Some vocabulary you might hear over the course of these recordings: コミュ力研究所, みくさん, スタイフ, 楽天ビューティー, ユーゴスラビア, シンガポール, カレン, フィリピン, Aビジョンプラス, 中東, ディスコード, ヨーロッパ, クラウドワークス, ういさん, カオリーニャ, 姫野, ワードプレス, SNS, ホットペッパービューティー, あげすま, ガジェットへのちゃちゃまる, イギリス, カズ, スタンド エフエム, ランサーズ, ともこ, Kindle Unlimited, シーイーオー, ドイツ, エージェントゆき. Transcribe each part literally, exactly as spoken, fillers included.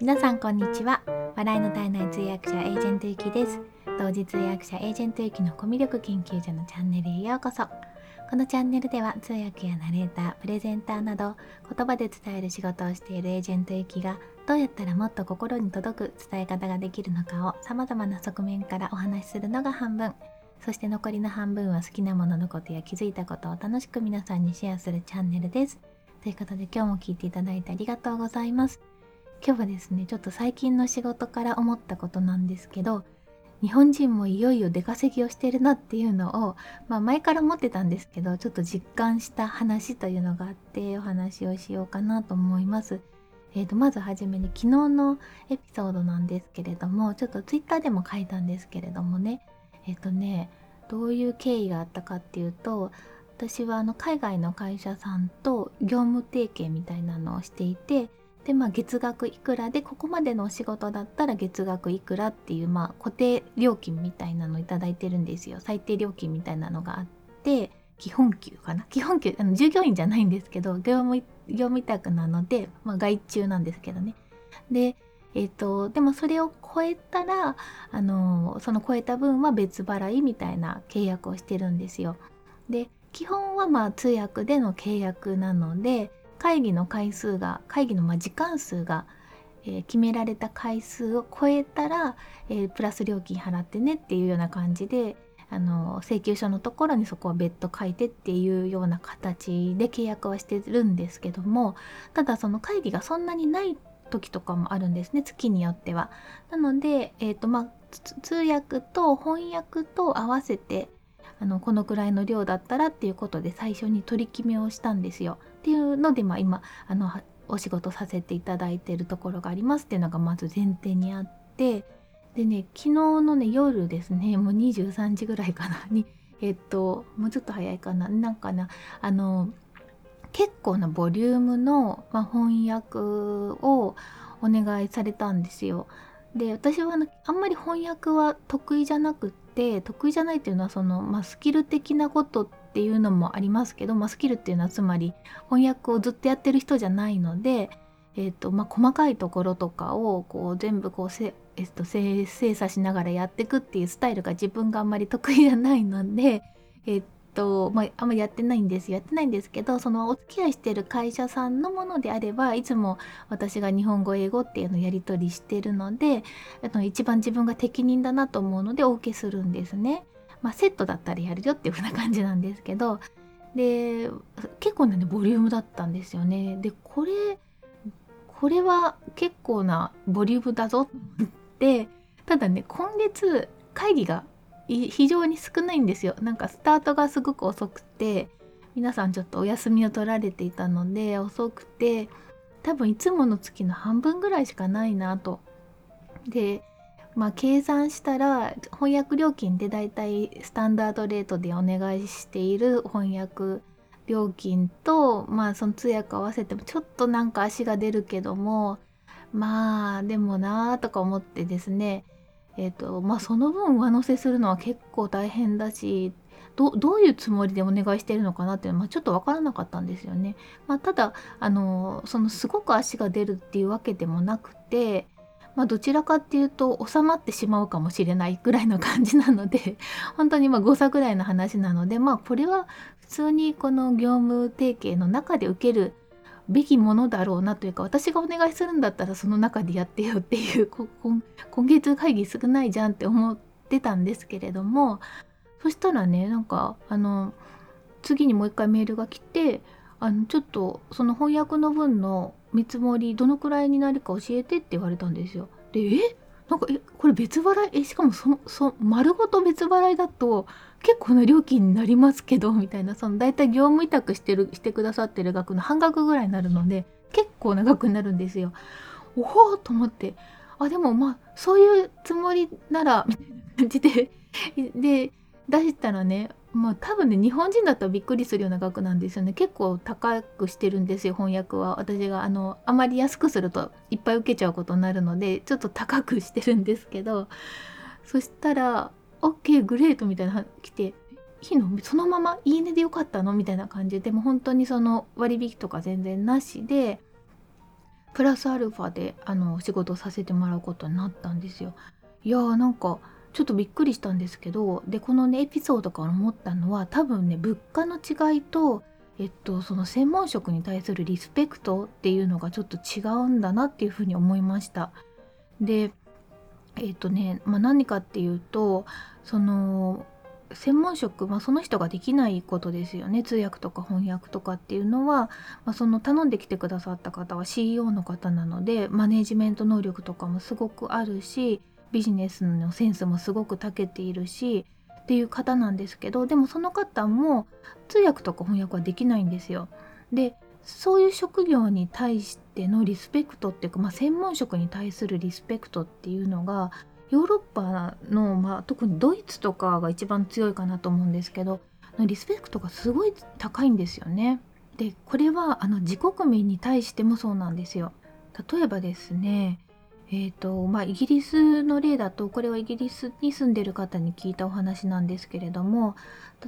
皆さんこんにちは。笑いの体内通訳者エージェントゆきです。同時通訳者エージェントゆきのコミュ力研究所のチャンネルへようこそ。このチャンネルでは通訳やナレーター、プレゼンターなど言葉で伝える仕事をしているエージェントゆきがどうやったらもっと心に届く伝え方ができるのかを様々な側面からお話しするのが半分、そして残りの半分は好きなもののことや気づいたことを楽しく皆さんにシェアするチャンネルです。ということで今日も聞いていただいてありがとうございます。今日はですね、ちょっと最近の仕事から思ったことなんですけど、日本人もいよいよ出稼ぎをしてるなっていうのを、まあ、前から思ってたんですけど、ちょっと実感した話というのがあってお話をしようかなと思います。えーと、まずはじめに昨日のエピソードなんですけれども、ちょっとツイッターでも書いたんですけれどもね、えっとね、どういう経緯があったかっていうと、私はあの海外の会社さんと業務提携みたいなのをしていて、で、まあ、月額いくらでここまでのお仕事だったら月額いくらっていう、まあ、固定料金みたいなのをいただいてるんですよ。最低料金みたいなのがあって、基本給かな、基本給あの従業員じゃないんですけど業務、業務委託なので、まあ、外注なんですけどね。でえーと、でもそれを超えたら、あのー、その超えた分は別払いみたいな契約をしてるんですよ。で、基本はまあ通訳での契約なので、会議の回数が、会議のまあ時間数が、えー、決められた回数を超えたら、えー、プラス料金払ってねっていうような感じで、あのー、請求書のところにそこは別途書いてっていうような形で契約はしてるんですけども、ただその会議がそんなにない時とかもあるんですね、月によっては。なので、えーとまあ、通訳と翻訳と合わせてあのこのくらいの量だったらっていうことで最初に取り決めをしたんですよ。っていうので、まあ、今あのお仕事させていただいているところがありますっていうのがまず前提にあって、でね、昨日の、ね、夜ですね、もうにじゅうさんじぐらいかなに、えーと、もうちょっと早いかな、なんかな、あの結構なボリュームの、まあ、翻訳をお願いされたんですよ。で、私はあんまり翻訳は得意じゃなくて、得意じゃないっていうのはその、まあ、スキル的なことっていうのもありますけど、まあ、スキルっていうのはつまり翻訳をずっとやってる人じゃないので、えーとまあ、細かいところとかをこう全部こうせ、えーと、精査しながらやっていくっていうスタイルが自分があんまり得意じゃないので、えーととまあ、あんまりやってないんですやってないんですけど、そのお付き合いしてる会社さんのものであればいつも私が日本語英語っていうのをやり取りしてるので、あの一番自分が適任だなと思うのでお受けするんですね。まあ、セットだったらやるよっていうふうな感じなんですけど、で結構な、ね、ボリュームだったんですよね。でこれこれは結構なボリュームだぞってただね、今月会議が非常に少ないんですよ。なんかスタートがすごく遅くて、皆さんちょっとお休みを取られていたので遅くて、多分いつもの月の半分ぐらいしかないなと。で、まあ、計算したら翻訳料金でだいたいスタンダードレートでお願いしている翻訳料金と、まあ、その通訳合わせてもちょっとなんか足が出るけども、まあでもなーとか思ってですね、えーとまあ、その分上乗せするのは結構大変だし、 ど, どういうつもりでお願いしてるのかなっていうのはちょっと分からなかったんですよね。まあ、ただあのそのすごく足が出るっていうわけでもなくて、まあ、どちらかっていうと収まってしまうかもしれないぐらいの感じなので本当にまあ誤差ぐらいの話なので、まあ、これは普通にこの業務提携の中で受けるべきものだろうなというか、私がお願いするんだったらその中でやってよっていう、ここ今月会議少ないじゃんって思ってたんですけれども、そしたらね、なんかあの次にもう一回メールが来て、あのちょっとその翻訳の分の見積もりどのくらいになるか教えてって言われたんですよ。でえなんかえこれ別払いえしかもそそ丸ごと別払いだと結構な料金になりますけどみたいな、そのだいたい業務委託してるしてくださってる額の半額ぐらいになるので結構な額になるんですよ。おほーと思って、あでもまあそういうつもりならみたいな感じでで出したらね、まあ、多分ね日本人だったらびっくりするような額なんですよね。結構高くしてるんですよ翻訳は。私があのあまり安くするといっぱい受けちゃうことになるのでちょっと高くしてるんですけど、そしたら OK グレートみたいな来て、いいのそのままいいねでよかったのみたいな感じで、もう本当にその割引とか全然なしで、プラスアルファであの仕事させてもらうことになったんですよ。いやーなんかちょっとびっくりしたんですけど、でこのねエピソードから思ったのは、多分ね物価の違いとえっとその専門職に対するリスペクトっていうのがちょっと違うんだなっていうふうに思いました。でえっとね、まあ、何かっていうと、その専門職は、まあ、その人ができないことですよね。通訳とか翻訳とかっていうのは、まあ、その頼んできてくださった方は シーイーオー の方なので、マネジメント能力とかもすごくあるし、ビジネスのセンスもすごく長けているしっていう方なんですけど、でもその方も通訳とか翻訳はできないんですよ。でそういう職業に対してのリスペクトっていうか、まあ、専門職に対するリスペクトっていうのがヨーロッパの、まあ、特にドイツとかが一番強いかなと思うんですけど、リスペクトがすごい高いんですよね。でこれはあの自国民に対してもそうなんですよ。例えばですね、えーとまあ、イギリスの例だと、これはイギリスに住んでる方に聞いたお話なんですけれども、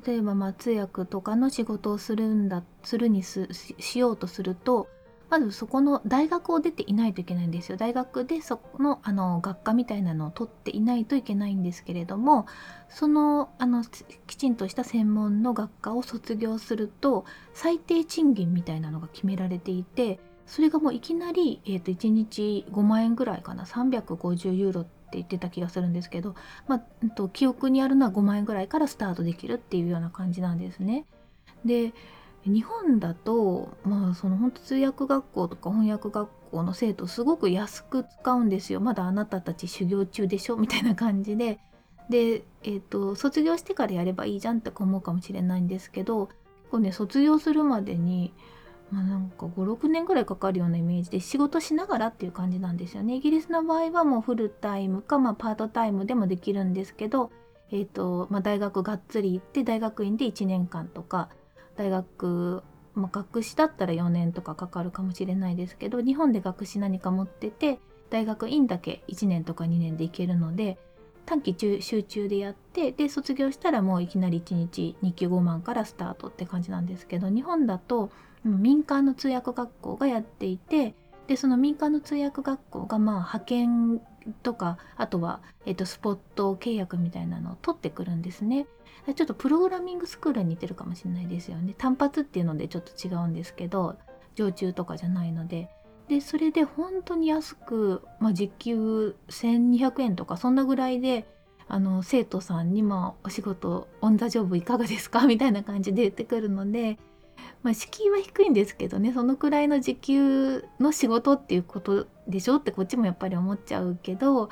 例えばまあ通訳とかの仕事をするんだするにすしようとすると、まずそこの大学を出ていないといけないんですよ。大学でそこのあの学科みたいなのを取っていないといけないんですけれども、そのあのきちんとした専門の学科を卒業すると最低賃金みたいなのが決められていて、それがもういきなり、えー、といちにちごまんえんぐらいかな、さんびゃくごじゅうユーロって言ってた気がするんですけど、まあえっと、記憶にあるのはごまんえんぐらいからスタートできるっていうような感じなんですね。で日本だと、まあ、その本当通訳学校とか翻訳学校の生徒すごく安く使うんですよ。まだあなたたち修行中でしょみたいな感じで、で、えー、と卒業してからやればいいじゃんって思うかもしれないんですけど、結構ね卒業するまでに、まあ、なんかごろくねんぐらいかかるようなイメージで、仕事しながらっていう感じなんですよね。イギリスの場合はもうフルタイムか、まあ、パートタイムでもできるんですけど、えーとまあ、大学がっつり行って大学院でいちねんかんとか、大学、まあ、学士だったらよねんとかかかるかもしれないですけど、日本で学士何か持ってて大学院だけいちねんとかにねんで行けるので、短期中集中でやって、で卒業したらもういきなりいちにち日給ごまんからスタートって感じなんですけど、日本だと民間の通訳学校がやっていて、でその民間の通訳学校がまあ派遣とか、あとは、えっと、スポット契約みたいなのを取ってくるんですね。ちょっとプログラミングスクールに似てるかもしれないですよね。単発っていうのでちょっと違うんですけど、常駐とかじゃないので。でそれで本当に安く、まあ、時給せんにひゃくえんとかそんなぐらいで、あの生徒さんに、まあ、お仕事オンザジョブいかがですかみたいな感じで言ってくるので、まあ、敷居は低いんですけどね、そのくらいの時給の仕事っていうことでしょってこっちもやっぱり思っちゃうけど、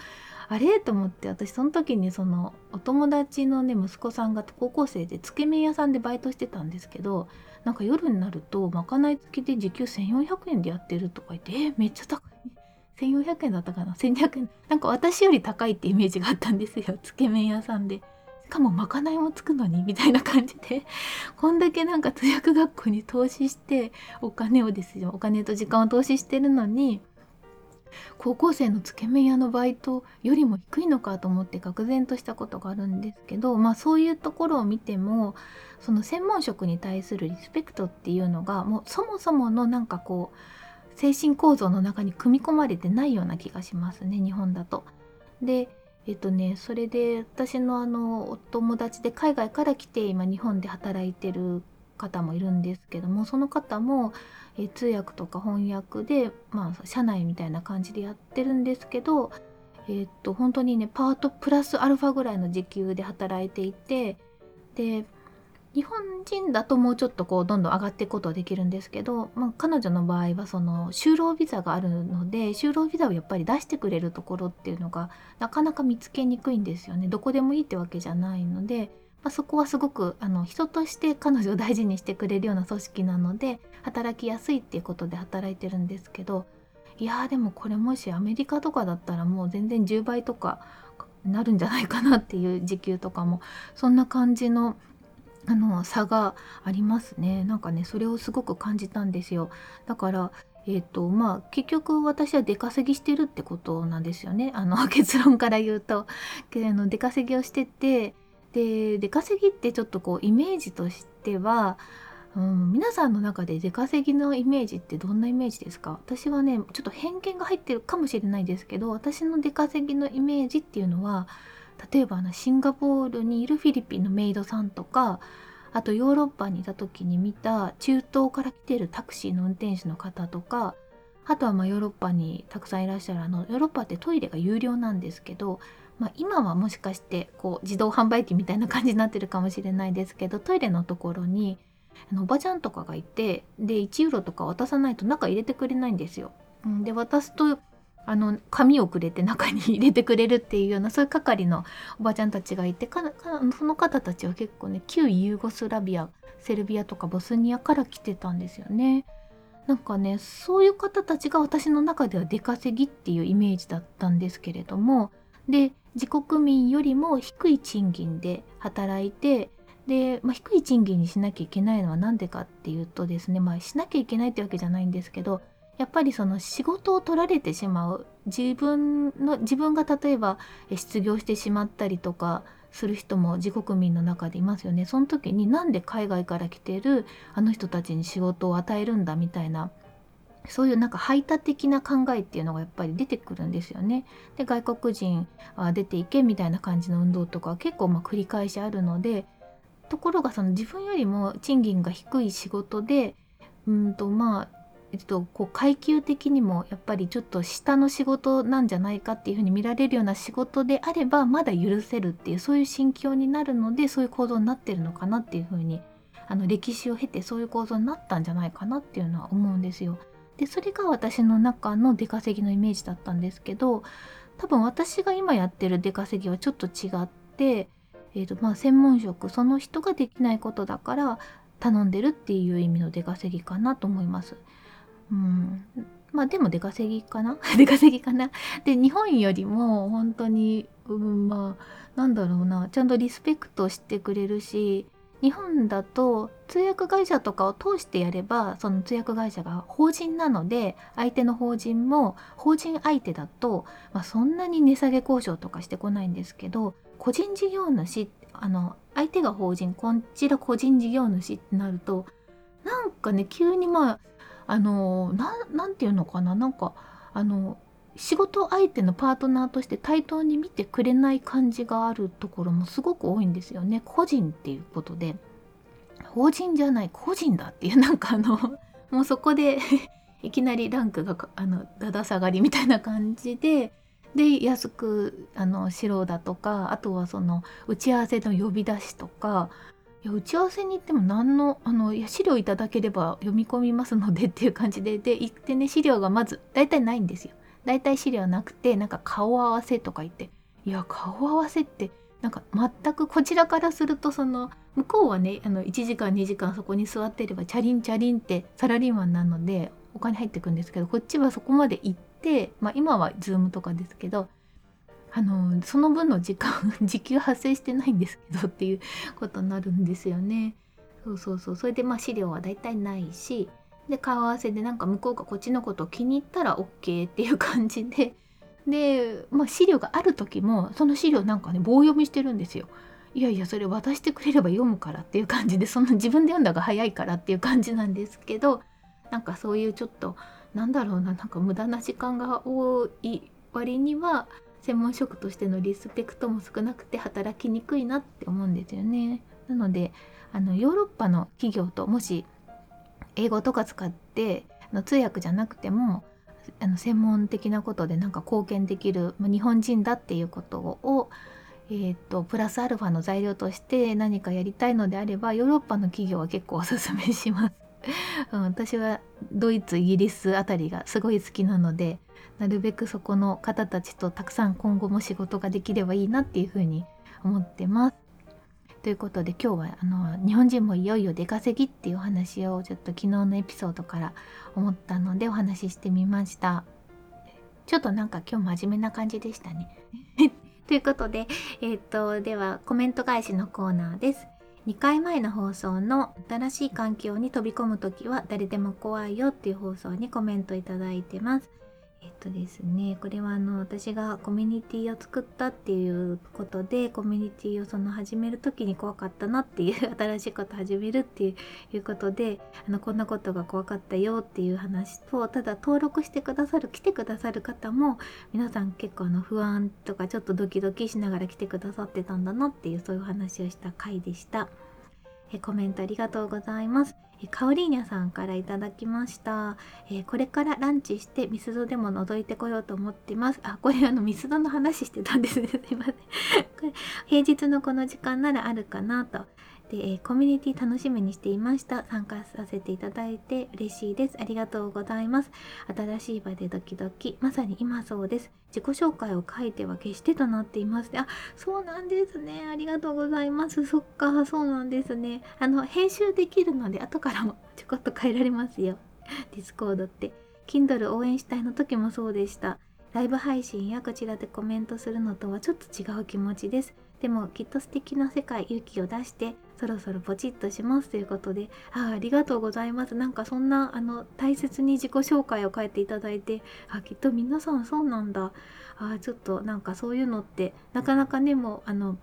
あれと思って、私その時にそのお友達のね息子さんが高校生でつけ麺屋さんでバイトしてたんですけど、なんか夜になるとまかない付きで時給せんよんひゃくえんでやってるとか言って、えー、めっちゃ高い、せんよんひゃくえんだったかな、せんにひゃくえん、なんか私より高いってイメージがあったんですよ、つけ麺屋さんで。しかもまかないもつくのにみたいな感じでこんだけなんか通訳学校に投資してお金をですよ、お金と時間を投資してるのに、高校生のつけ麺屋のバイトよりも低いのかと思って愕然としたことがあるんですけど、まあそういうところを見ても、その専門職に対するリスペクトっていうのがもうそもそものなんかこう精神構造の中に組み込まれてないような気がしますね、日本だと。でえっとね、それで私のあのお友達で海外から来て今日本で働いてる方もいるんですけども、その方もえ通訳とか翻訳で、まあ、社内みたいな感じでやってるんですけど、えっと本当にねパートプラスアルファぐらいの時給で働いていて、で日本人だともうちょっとこうどんどん上がっていくことはできるんですけど、まあ、彼女の場合はその就労ビザがあるので、就労ビザをやっぱり出してくれるところっていうのがなかなか見つけにくいんですよね。どこでもいいってわけじゃないので、まあ、そこはすごくあの人として彼女を大事にしてくれるような組織なので働きやすいっていうことで働いてるんですけど、いやーでもこれもしアメリカとかだったらもう全然じゅうばいとかなるんじゃないかなっていう時給とかも、そんな感じのあの差がありますね。なんかねそれをすごく感じたんですよ。だからえっとまあ結局私は出稼ぎしてるってことなんですよね。あの結論から言うと出稼ぎをしてて、で出稼ぎってちょっとこうイメージとしてはうん、皆さんの中で出稼ぎのイメージってどんなイメージですか？私はね、ちょっと偏見が入ってるかもしれないですけど、私の出稼ぎのイメージっていうのは、例えばあのシンガポールにいるフィリピンのメイドさんとか、あとヨーロッパにいた時に見た中東から来てるタクシーの運転手の方とか、あとはまあヨーロッパにたくさんいらっしゃる、あのヨーロッパってトイレが有料なんですけど、まあ、今はもしかしてこう自動販売機みたいな感じになってるかもしれないですけど、トイレのところにあのおばちゃんとかがいて、でいちユーロとか渡さないと中入れてくれないんですよ。で渡すとあの紙をくれて中に入れてくれるっていうような、そういう係のおばちゃんたちがいて、かかその方たちは結構ね、旧ユーゴスラビア、セルビアとかボスニアから来てたんですよね。なんかね、そういう方たちが私の中では出稼ぎっていうイメージだったんですけれども、で自国民よりも低い賃金で働いて、で、まあ、低い賃金にしなきゃいけないのはなんでかっていうとですね、まあ、しなきゃいけないってわけじゃないんですけど、やっぱりその仕事を取られてしまう、自分の自分が例えば失業してしまったりとかする人も自国民の中でいますよね。その時になんで海外から来てるあの人たちに仕事を与えるんだみたいな、そういうなんか排他的な考えっていうのがやっぱり出てくるんですよね。で外国人は出ていけみたいな感じの運動とか結構まあ繰り返しあるので、ところがその自分よりも賃金が低い仕事で、うんとまあえっと、こう階級的にもやっぱりちょっと下の仕事なんじゃないかっていうふうに見られるような仕事であればまだ許せるっていう、そういう心境になるので、そういう構造になってるのかなっていうふうに、あの歴史を経てそういう構造になったんじゃないかなっていうのは思うんですよ。でそれが私の中の出稼ぎのイメージだったんですけど、多分私が今やってる出稼ぎはちょっと違って、えーとまあ、専門職その人ができないことだから頼んでるっていう意味の出稼ぎかなと思います。うん、まあでも出稼ぎかな出稼ぎかなで日本よりも本当に、うん、まあなんだろうな、ちゃんとリスペクトしてくれるし、日本だと通訳会社とかを通してやれば、その通訳会社が法人なので、相手の法人も法人相手だと、まあ、そんなに値下げ交渉とかしてこないんですけど、個人事業主、あの相手が法人、こちら個人事業主ってなると、なんかね急にまああの な, なんていうのかななんかあの仕事相手のパートナーとして対等に見てくれない感じがあるところもすごく多いんですよね。個人っていうことで法人じゃない個人だっていう、なんかあのもうそこでいきなりランクがあのだだ下がりみたいな感じで、で安くあのしろだとか、あとはその打ち合わせの呼び出しとか、いや打ち合わせに行っても何の、あのいや資料いただければ読み込みますのでっていう感じで、で行ってね、資料がまず大体ないんですよ。大体資料なくて、なんか顔合わせとか言って、いや顔合わせってなんか全くこちらからすると、その向こうはねあのいちじかんにじかんそこに座っていればチャリンチャリンってサラリーマンなのでお金入ってくんですけど、こっちはそこまで行って、まあ、今はズームとかですけど、あのその分の時間時給発生してないんですけどっていうことになるんですよね。そうそうそう。それでまあ資料はだいたいないし、で顔合わせでなんか向こうがこっちのことを気に入ったら オーケー っていう感じで、で、まあ、資料がある時もその資料なんかね棒読みしてるんですよ。いやいやそれ渡してくれれば読むからっていう感じで、その自分で読んだが早いからっていう感じなんですけど、なんかそういうちょっとなんだろうな、なんか無駄な時間が多い割には専門職としてのリスペクトも少なくて働きにくいなって思うんですよね。なのであのヨーロッパの企業と、もし英語とか使ってあの通訳じゃなくてもあの専門的なことでなんか貢献できる、まあ、日本人だっていうことを、えー、とプラスアルファの材料として何かやりたいのであれば、ヨーロッパの企業は結構おすすめしますうん、私はドイツ、イギリスあたりがすごい好きなので、なるべくそこの方たちとたくさん今後も仕事ができればいいなっていうふうに思ってます。ということで今日はあの日本人もいよいよ出稼ぎっていうお話をちょっと昨日のエピソードから思ったのでお話ししてみました。ちょっとなんか今日真面目な感じでしたね。ということで、えー、っとではコメント返しのコーナーです。にかいまえの放送の新しい環境に飛び込むときは誰でも怖いよっていう放送にコメントいただいてます。えっとですね、これはあの私がコミュニティを作ったっていうことで、コミュニティをその始める時に怖かったなっていう、新しいこと始めるっていうことで、あのこんなことが怖かったよっていう話と、ただ登録してくださる来てくださる方も皆さん結構あの不安とかちょっとドキドキしながら来てくださってたんだなっていう、そういう話をした回でした。えコメントありがとうございます。カオリーニャさんからいただきました。えー、これからランチしてミスドでも覗いてこようと思ってます。あ、これあのミスドの話してたんですね。すいません。これ平日のこの時間ならあるかなと。で、えー、コミュニティ楽しみにしていました。参加させていただいて嬉しいです。ありがとうございます。新しい場でドキドキ。まさに今そうです。自己紹介を書いては決してとなっています。あ、そうなんですね。ありがとうございます。そっか、そうなんですね。あの編集できるので後からもちょこっと変えられますよ。ディスコードって。Kindle 応援したいの時もそうでした。ライブ配信やこちらでコメントするのとはちょっと違う気持ちです。でもきっと素敵な世界、勇気を出してそろそろポチッとしますということで、あ、ありがとうございます。なんかそんなあの大切に自己紹介を書いていただいて、あ、きっと皆さんそうなんだ、あ、ちょっとなんかそういうのってなかなかね、もうあの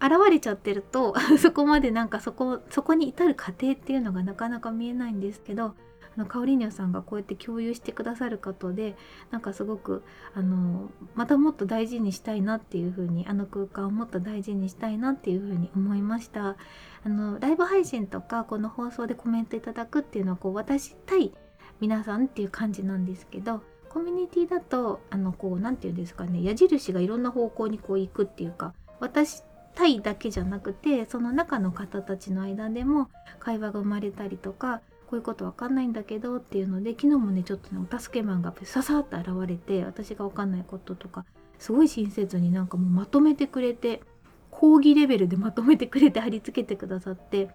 現れちゃってるとそこまでなんかそこそこに至る過程っていうのがなかなか見えないんですけど、あのカオリーニャさんがこうやって共有してくださることで、なんかすごくあのまたもっと大事にしたいなっていうふうに、あの空間をもっと大事にしたいなっていうふうに思いました。あのライブ配信とかこの放送でコメントいただくっていうのは、こう私対皆さんっていう感じなんですけど、コミュニティだとあのこうなんていうんですかね、矢印がいろんな方向にこう行くっていうか、私対だけじゃなくてその中の方たちの間でも会話が生まれたりとか、こういうことわかんないんだけどっていうので、昨日もねちょっとねお助けマンがささっと現れて、私がわかんないこととかすごい親切になんかもうまとめてくれて、講義レベルでまとめてくれて貼り付けてくださって、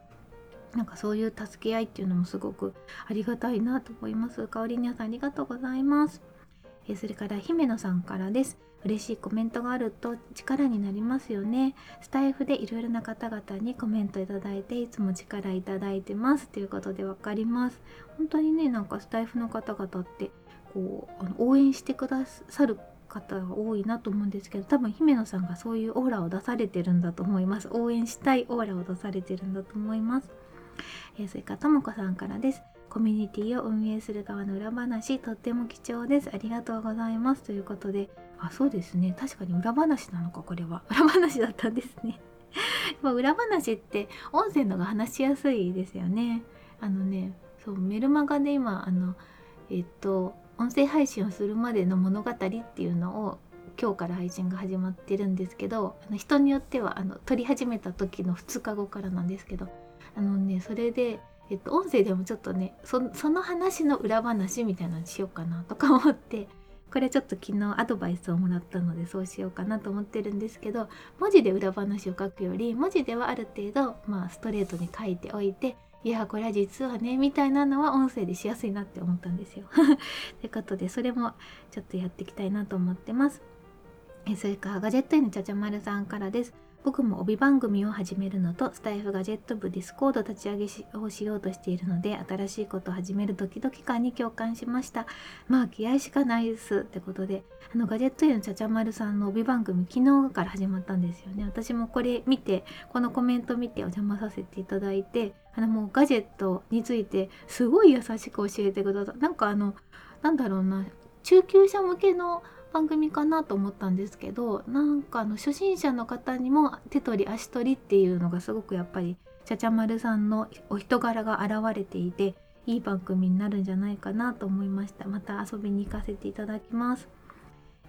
なんかそういう助け合いっていうのもすごくありがたいなと思います。カオリーニャさんありがとうございます。えそれから姫野さんからです。嬉しいコメントがあると力になりますよね。スタイフでいろいろな方々にコメントいただいて、いつも力いただいてますということで、わかります。本当にね、なんかスタイフの方々ってこうあの応援してくださる方が多いなと思うんですけど、多分姫野さんがそういうオーラを出されてるんだと思います。応援したいオーラを出されてるんだと思います。えー、それからともこさんからです。コミュニティを運営する側の裏話、とっても貴重です。ありがとうございますということで、あ、そうですね、確かに裏話なのか、これは裏話だったんですね。裏話って音声のが話しやすいですよね。あのね、そう、メルマガで今あのえっと音声配信をするまでの物語っていうのを今日から配信が始まってるんですけど、あの人によってはあの撮り始めた時のふつかごからなんですけど、あのね、それでえっと、音声でもちょっとね そ, その話の裏話みたいなのにしようかなとか思って、これちょっと昨日アドバイスをもらったのでそうしようかなと思ってるんですけど、文字で裏話を書くより文字ではある程度、まあ、ストレートに書いておいて、いやこれは実はねみたいなのは音声でしやすいなって思ったんですよ。ということで、それもちょっとやっていきたいなと思ってます。えそれからガジェットへのちゃちゃまるさんからです。僕も帯番組を始めるのと、スタイフガジェット部ディスコード立ち上げをしようとしているので、新しいことを始めるドキドキ感に共感しました。まあ気合いしかないですってことで、あのガジェットへのちゃちゃまるさんの帯番組、昨日から始まったんですよね。私もこれ見て、このコメント見てお邪魔させていただいて、あのもうガジェットについてすごい優しく教えてくださった。なんかあのなんだろうな、中級者向けの番組かなと思ったんですけど、なんかあの初心者の方にも手取り足取りっていうのがすごくやっぱりちゃちゃまるさんのお人柄が現れていて、いい番組になるんじゃないかなと思いました。また遊びに行かせていただきます。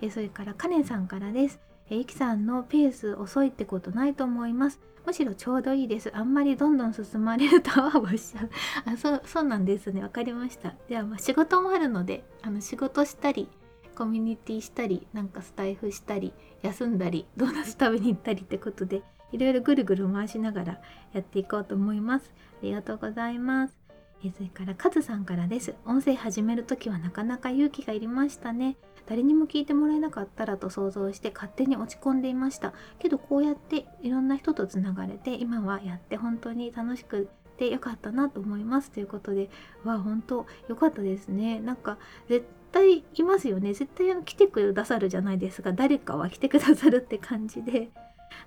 えそれからカレンさんからです。えゆきさんのペース遅いってことないと思います。むしろちょうどいいです。あんまりどんどん進まれるとアワアワしちゃう。あ、そう、そうなんですね。わかりました。じゃあ、まあ仕事もあるので、あの仕事したりコミュニティしたり、なんかスタイフしたり、休んだり、ドーナツ食べに行ったりってことで、いろいろぐるぐる回しながらやっていこうと思います。ありがとうございます。えそれからカズさんからです。音声始めるときはなかなか勇気がいりましたね。誰にも聞いてもらえなかったらと想像して勝手に落ち込んでいましたけど、こうやっていろんな人とつながれて、今はやって本当に楽しくてよかったなと思いますということで、わあ、本当よかったですね。なんか絶対いますよね。絶対あの来てくださるじゃないですが、誰かは来てくださるって感じで、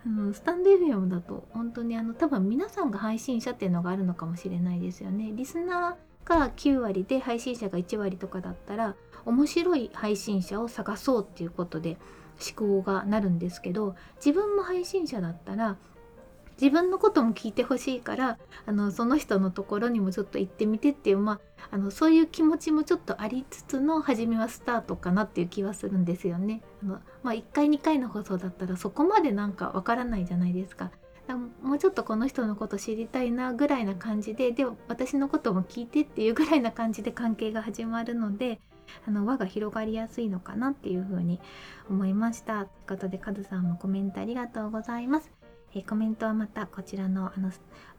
あのスタンド エフエム だと本当にあの多分皆さんが配信者っていうのがあるのかもしれないですよね。リスナーがきゅうわりで配信者がいちわりとかだったら、面白い配信者を探そうっていうことで思考がなるんですけど、自分も配信者だったら自分のことも聞いてほしいから、あのその人のところにもちょっと行ってみてっていう、まあ、あのそういう気持ちもちょっとありつつの初めはスタートかなっていう気はするんですよね。あの、まあ、いっかいにかいの放送だったらそこまでなんかわからないじゃないですか。もうちょっとこの人のこと知りたいなぐらいな感じで、で私のことも聞いてっていうぐらいな感じで関係が始まるので、あの輪が広がりやすいのかなっていうふうに思いました。ということで、カズさんもコメントありがとうございます。えー、コメントはまたこちらの、あの、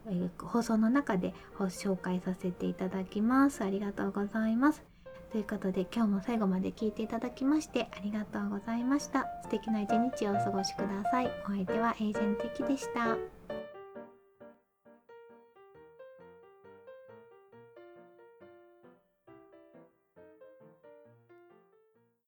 えー、放送の中で紹介させていただきます。ありがとうございます。ということで、今日も最後まで聞いていただきましてありがとうございました。素敵な一日をお過ごしください。お相手はエージェンテキでした。